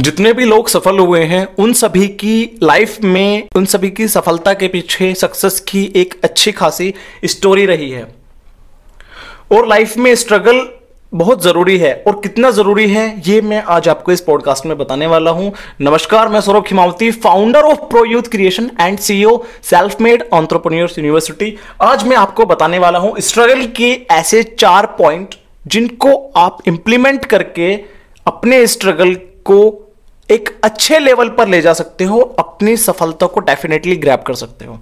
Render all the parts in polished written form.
जितने भी लोग सफल हुए हैं उन सभी की लाइफ में, उन सभी की सफलता के पीछे सक्सेस की एक अच्छी खासी स्टोरी रही है। और लाइफ में स्ट्रगल बहुत ज़रूरी है और कितना ज़रूरी है ये मैं आज आपको इस पॉडकास्ट में बताने वाला हूं। नमस्कार, मैं Saurabh Khimavati, founder of pro youth creation and CEO self made entrepreneurs university. आज मैं आपको बताने वाला हूं स्ट्रगल के ऐसे 4 पॉइंट जिनको आप इम्प्लीमेंट करके अपने स्ट्रगल को एक अच्छे लेवल पर ले जा सकते हो, अपनी सफलता को डेफिनेटली ग्रैब कर सकते हो।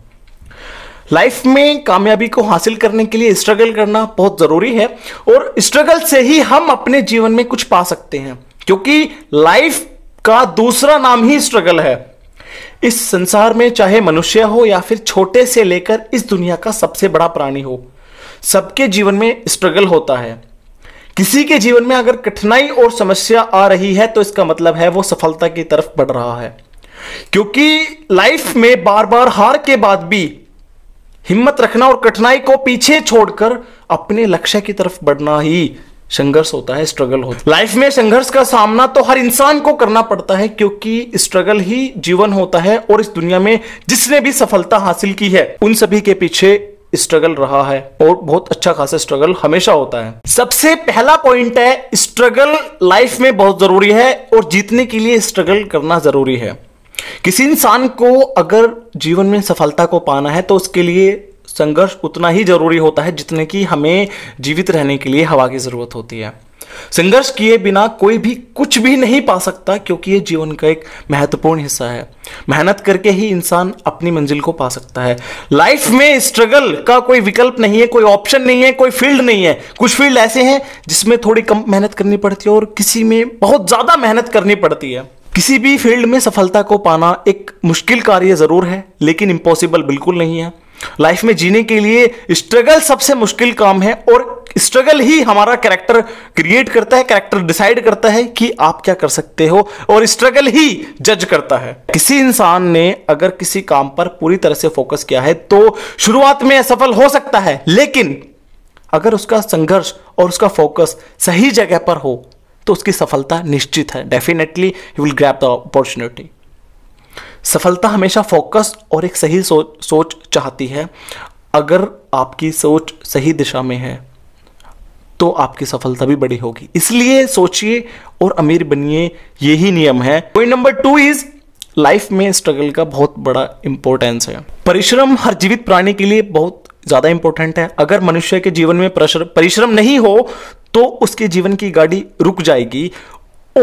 लाइफ में कामयाबी को हासिल करने के लिए स्ट्रगल करना बहुत ज़रूरी है और स्ट्रगल से ही हम अपने जीवन में कुछ पा सकते हैं, क्योंकि लाइफ का दूसरा नाम ही स्ट्रगल है। इस संसार में चाहे मनुष्य हो या फिर छोटे से लेकर इस दुनिया का सबसे बड़ा प्राणी हो, सबके जीवन में स्ट्रगल होता है। किसी के जीवन में अगर कठिनाई और समस्या आ रही है तो इसका मतलब है वो सफलता की तरफ बढ़ रहा है, क्योंकि लाइफ में बार बार हार के बाद भी हिम्मत रखना और कठिनाई को पीछे छोड़कर अपने लक्ष्य की तरफ बढ़ना ही संघर्ष होता है, स्ट्रगल होता है। लाइफ में संघर्ष का सामना तो हर इंसान को करना पड़ता है, क्योंकि स्ट्रगल ही जीवन होता है और इस दुनिया में जिसने भी सफलता हासिल की है उन सभी के पीछे स्ट्रगल रहा है और बहुत अच्छा खासा स्ट्रगल हमेशा होता है। सबसे पहला पॉइंट है, स्ट्रगल लाइफ में बहुत जरूरी है और जीतने के लिए स्ट्रगल करना जरूरी है। किसी इंसान को अगर जीवन में सफलता को पाना है तो उसके लिए संघर्ष उतना ही जरूरी होता है जितने की हमें जीवित रहने के लिए हवा की जरूरत होती है। संघर्ष किए बिना कोई भी कुछ भी नहीं पा सकता, क्योंकि ये जीवन का एक महत्वपूर्ण हिस्सा है। मेहनत करके ही इंसान अपनी मंजिल को पा सकता है। लाइफ में स्ट्रगल का कोई विकल्प नहीं है, कोई ऑप्शन नहीं है, कोई फील्ड नहीं है। कुछ फील्ड ऐसे हैं जिसमें थोड़ी कम मेहनत करनी पड़ती है और किसी में बहुत ज़्यादा मेहनत करनी पड़ती है। किसी भी फील्ड में सफलता को पाना एक मुश्किल कार्य ज़रूर है, लेकिन इम्पॉसिबल बिल्कुल नहीं है। लाइफ में जीने के लिए स्ट्रगल सबसे मुश्किल काम है और स्ट्रगल ही हमारा कैरेक्टर क्रिएट करता है, कैरेक्टर डिसाइड करता है कि आप क्या कर सकते हो, और स्ट्रगल ही जज करता है। किसी इंसान ने अगर किसी काम पर पूरी तरह से फोकस किया है तो शुरुआत में असफल हो सकता है, लेकिन अगर उसका संघर्ष और उसका फोकस सही जगह पर हो तो उसकी सफलता निश्चित है। Definitely he will grab the opportunity. सफलता हमेशा फोकस और एक सही सोच चाहती है। अगर आपकी सोच सही दिशा में है तो आपकी सफलता भी बड़ी होगी। इसलिए सोचिए और अमीर बनिए, यही नियम है। पॉइंट नंबर 2 इज, लाइफ में स्ट्रगल का बहुत बड़ा इंपॉर्टेंस है। परिश्रम हर जीवित प्राणी के लिए बहुत ज़्यादा इंपॉर्टेंट है। अगर मनुष्य के जीवन में परिश्रम नहीं हो तो उसके जीवन की गाड़ी रुक जाएगी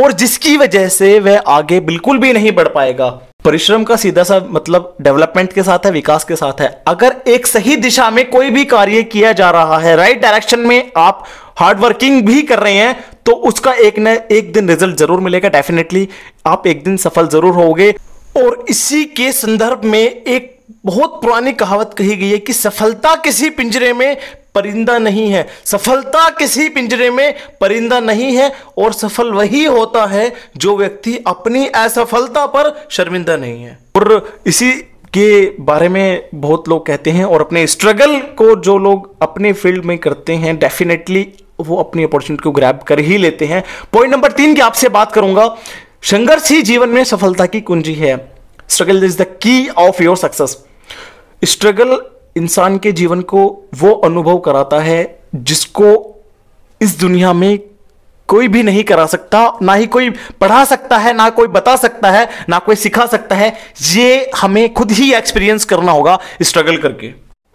और जिसकी वजह से वह आगे बिल्कुल भी नहीं बढ़ पाएगा। परिश्रम का सीधा सा मतलब डेवलपमेंट के साथ है, विकास के साथ है। अगर एक सही दिशा में कोई भी कार्य किया जा रहा है, राइट डायरेक्शन में आप हार्डवर्किंग भी कर रहे हैं, तो उसका एक न एक दिन रिजल्ट जरूर मिलेगा। डेफिनेटली आप एक दिन सफल जरूर होगे। और इसी के संदर्भ में एक बहुत पुरानी कहावत कही गई है कि सफलता किसी पिंजरे में परिंदा नहीं है, सफलता किसी पिंजरे में परिंदा नहीं है, और सफल वही होता है जो व्यक्ति अपनी असफलता पर शर्मिंदा नहीं है। और इसी के बारे में बहुत लोग कहते हैं, और अपने स्ट्रगल को जो लोग अपने फील्ड में करते हैं डेफिनेटली वो अपनी अपॉर्चुनिटी को ग्रैब कर ही लेते हैं। पॉइंट नंबर 3 की आपसे बात करूंगा, संघर्ष ही जीवन में सफलता की कुंजी है। Struggle is the key of your success. Struggle इंसान के जीवन को वो अनुभव कराता है जिसको इस दुनिया में कोई भी नहीं करा सकता, ना ही कोई पढ़ा सकता है, ना कोई बता सकता है, ना कोई सिखा सकता है। ये हमें खुद ही एक्सपीरियंस करना होगा स्ट्रगल करके।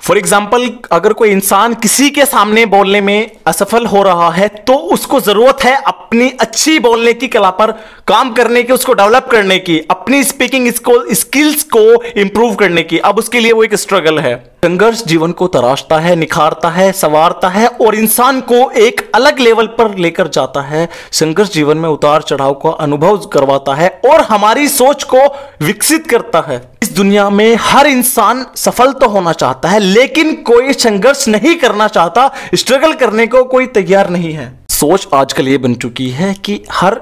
फॉर एग्जाम्पल, अगर कोई इंसान किसी के सामने बोलने में असफल हो रहा है तो उसको ज़रूरत है अपनी अच्छी बोलने की कला पर काम करने की, उसको डेवलप करने की, अपनी स्पीकिंग स्किल्स को इम्प्रूव करने की। अब उसके लिए वो एक स्ट्रगल है। संघर्ष जीवन को तराशता है, निखारता है, संवारता है और इंसान को एक अलग लेवल पर लेकर जाता है। संघर्ष जीवन में उतार चढ़ाव का अनुभव करवाता है और हमारी सोच को विकसित करता है। इस दुनिया में हर इंसान सफल तो होना चाहता है, लेकिन कोई संघर्ष नहीं करना चाहता, स्ट्रगल करने को कोई तैयार नहीं है। सोच आजकल ये बन चुकी है कि हर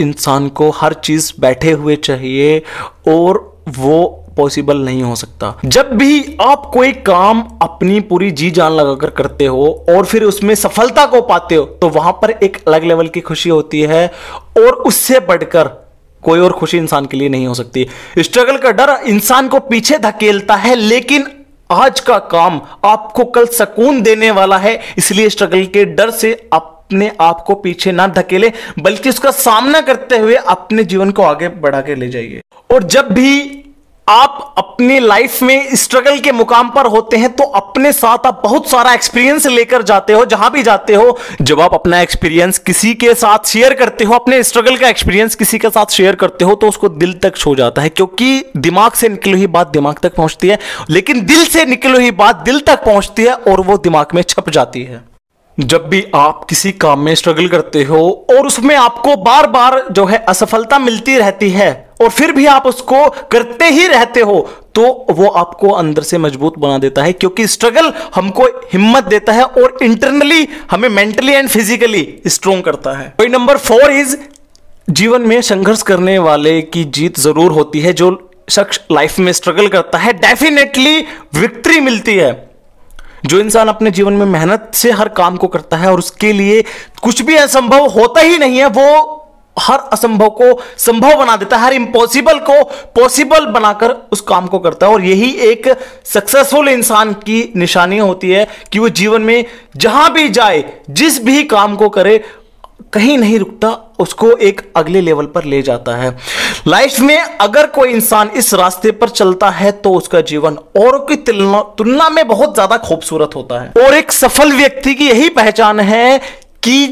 इंसान को हर चीज़ बैठे हुए चाहिए और वो पॉसिबल नहीं हो सकता। जब भी आप कोई काम अपनी पूरी जी जान लगाकर करते हो और फिर उसमें सफलता को पाते हो तो वहां पर एक अलग लेवल की खुशी होती है और उससे बढ़कर कोई और खुशी इंसान के लिए नहीं हो सकती। स्ट्रगल का डर इंसान को पीछे धकेलता है, लेकिन आज का काम आपको कल सुकून देने वाला है। इसलिए स्ट्रगल के डर से अपने आप को पीछे ना धकेले, बल्कि उसका सामना करते हुए अपने जीवन को आगे बढ़ा के ले जाइए। और जब भी आप अपनी लाइफ में स्ट्रगल के मुकाम पर होते हैं तो अपने साथ आप बहुत सारा एक्सपीरियंस लेकर जाते हो। जहां भी जाते हो, जब आप अपना एक्सपीरियंस किसी के साथ शेयर करते हो, अपने स्ट्रगल का एक्सपीरियंस किसी के साथ शेयर करते हो, तो उसको दिल तक छू जाता है, क्योंकि दिमाग से निकली हुई बात दिमाग तक पहुंचती है, लेकिन दिल से निकली हुई बात दिल तक पहुंचती है और वो दिमाग में छप जाती है। जब भी आप किसी काम में स्ट्रगल करते हो और उसमें आपको बार बार जो है असफलता मिलती रहती है और फिर भी आप उसको करते ही रहते हो, तो वो आपको अंदर से मजबूत बना देता है, क्योंकि स्ट्रगल हमको हिम्मत देता है और इंटरनली हमें मेंटली एंड फिजिकली स्ट्रोंग करता है। पॉइंट नंबर 4 इज, जीवन में संघर्ष करने वाले की जीत जरूर होती है। जो शख्स लाइफ में स्ट्रगल करता है डेफिनेटली विक्ट्री मिलती है। जो इंसान अपने जीवन में मेहनत से हर काम को करता है और उसके लिए कुछ भी असंभव होता ही नहीं है, वो हर असंभव को संभव बना देता है, हर इम्पॉसिबल को पॉसिबल बनाकर उस काम को करता है। और यही एक सक्सेसफुल इंसान की निशानी होती है कि वो जीवन में जहां भी जाए, जिस भी काम को करे, कहीं नहीं रुकता, उसको एक अगले लेवल पर ले जाता है। लाइफ में अगर कोई इंसान इस रास्ते पर चलता है तो उसका जीवन औरों की तुलना में बहुत ज्यादा खूबसूरत होता है। और एक सफल व्यक्ति की यही पहचान है कि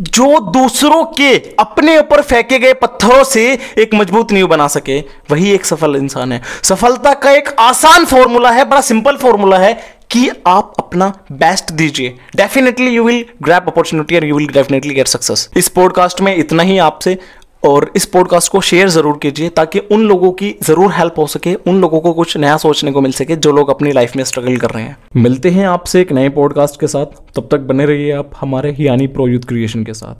जो दूसरों के अपने ऊपर फेंके गए पत्थरों से एक मजबूत नींव बना सके, वही एक सफल इंसान है। सफलता का एक आसान फॉर्मूला है, बड़ा सिंपल फॉर्मूला है कि आप अपना बेस्ट दीजिए। Definitely you will grab opportunity and you will definitely get success. इस पॉडकास्ट में इतना ही आपसे, और इस पॉडकास्ट को शेयर जरूर कीजिए ताकि उन लोगों की जरूर हेल्प हो सके, उन लोगों को कुछ नया सोचने को मिल सके जो लोग अपनी लाइफ में स्ट्रगल कर रहे हैं। मिलते हैं आपसे एक नए पॉडकास्ट के साथ, तब तक बने रहिए आप हमारे ही यानी प्रो यूथ क्रिएशन के साथ।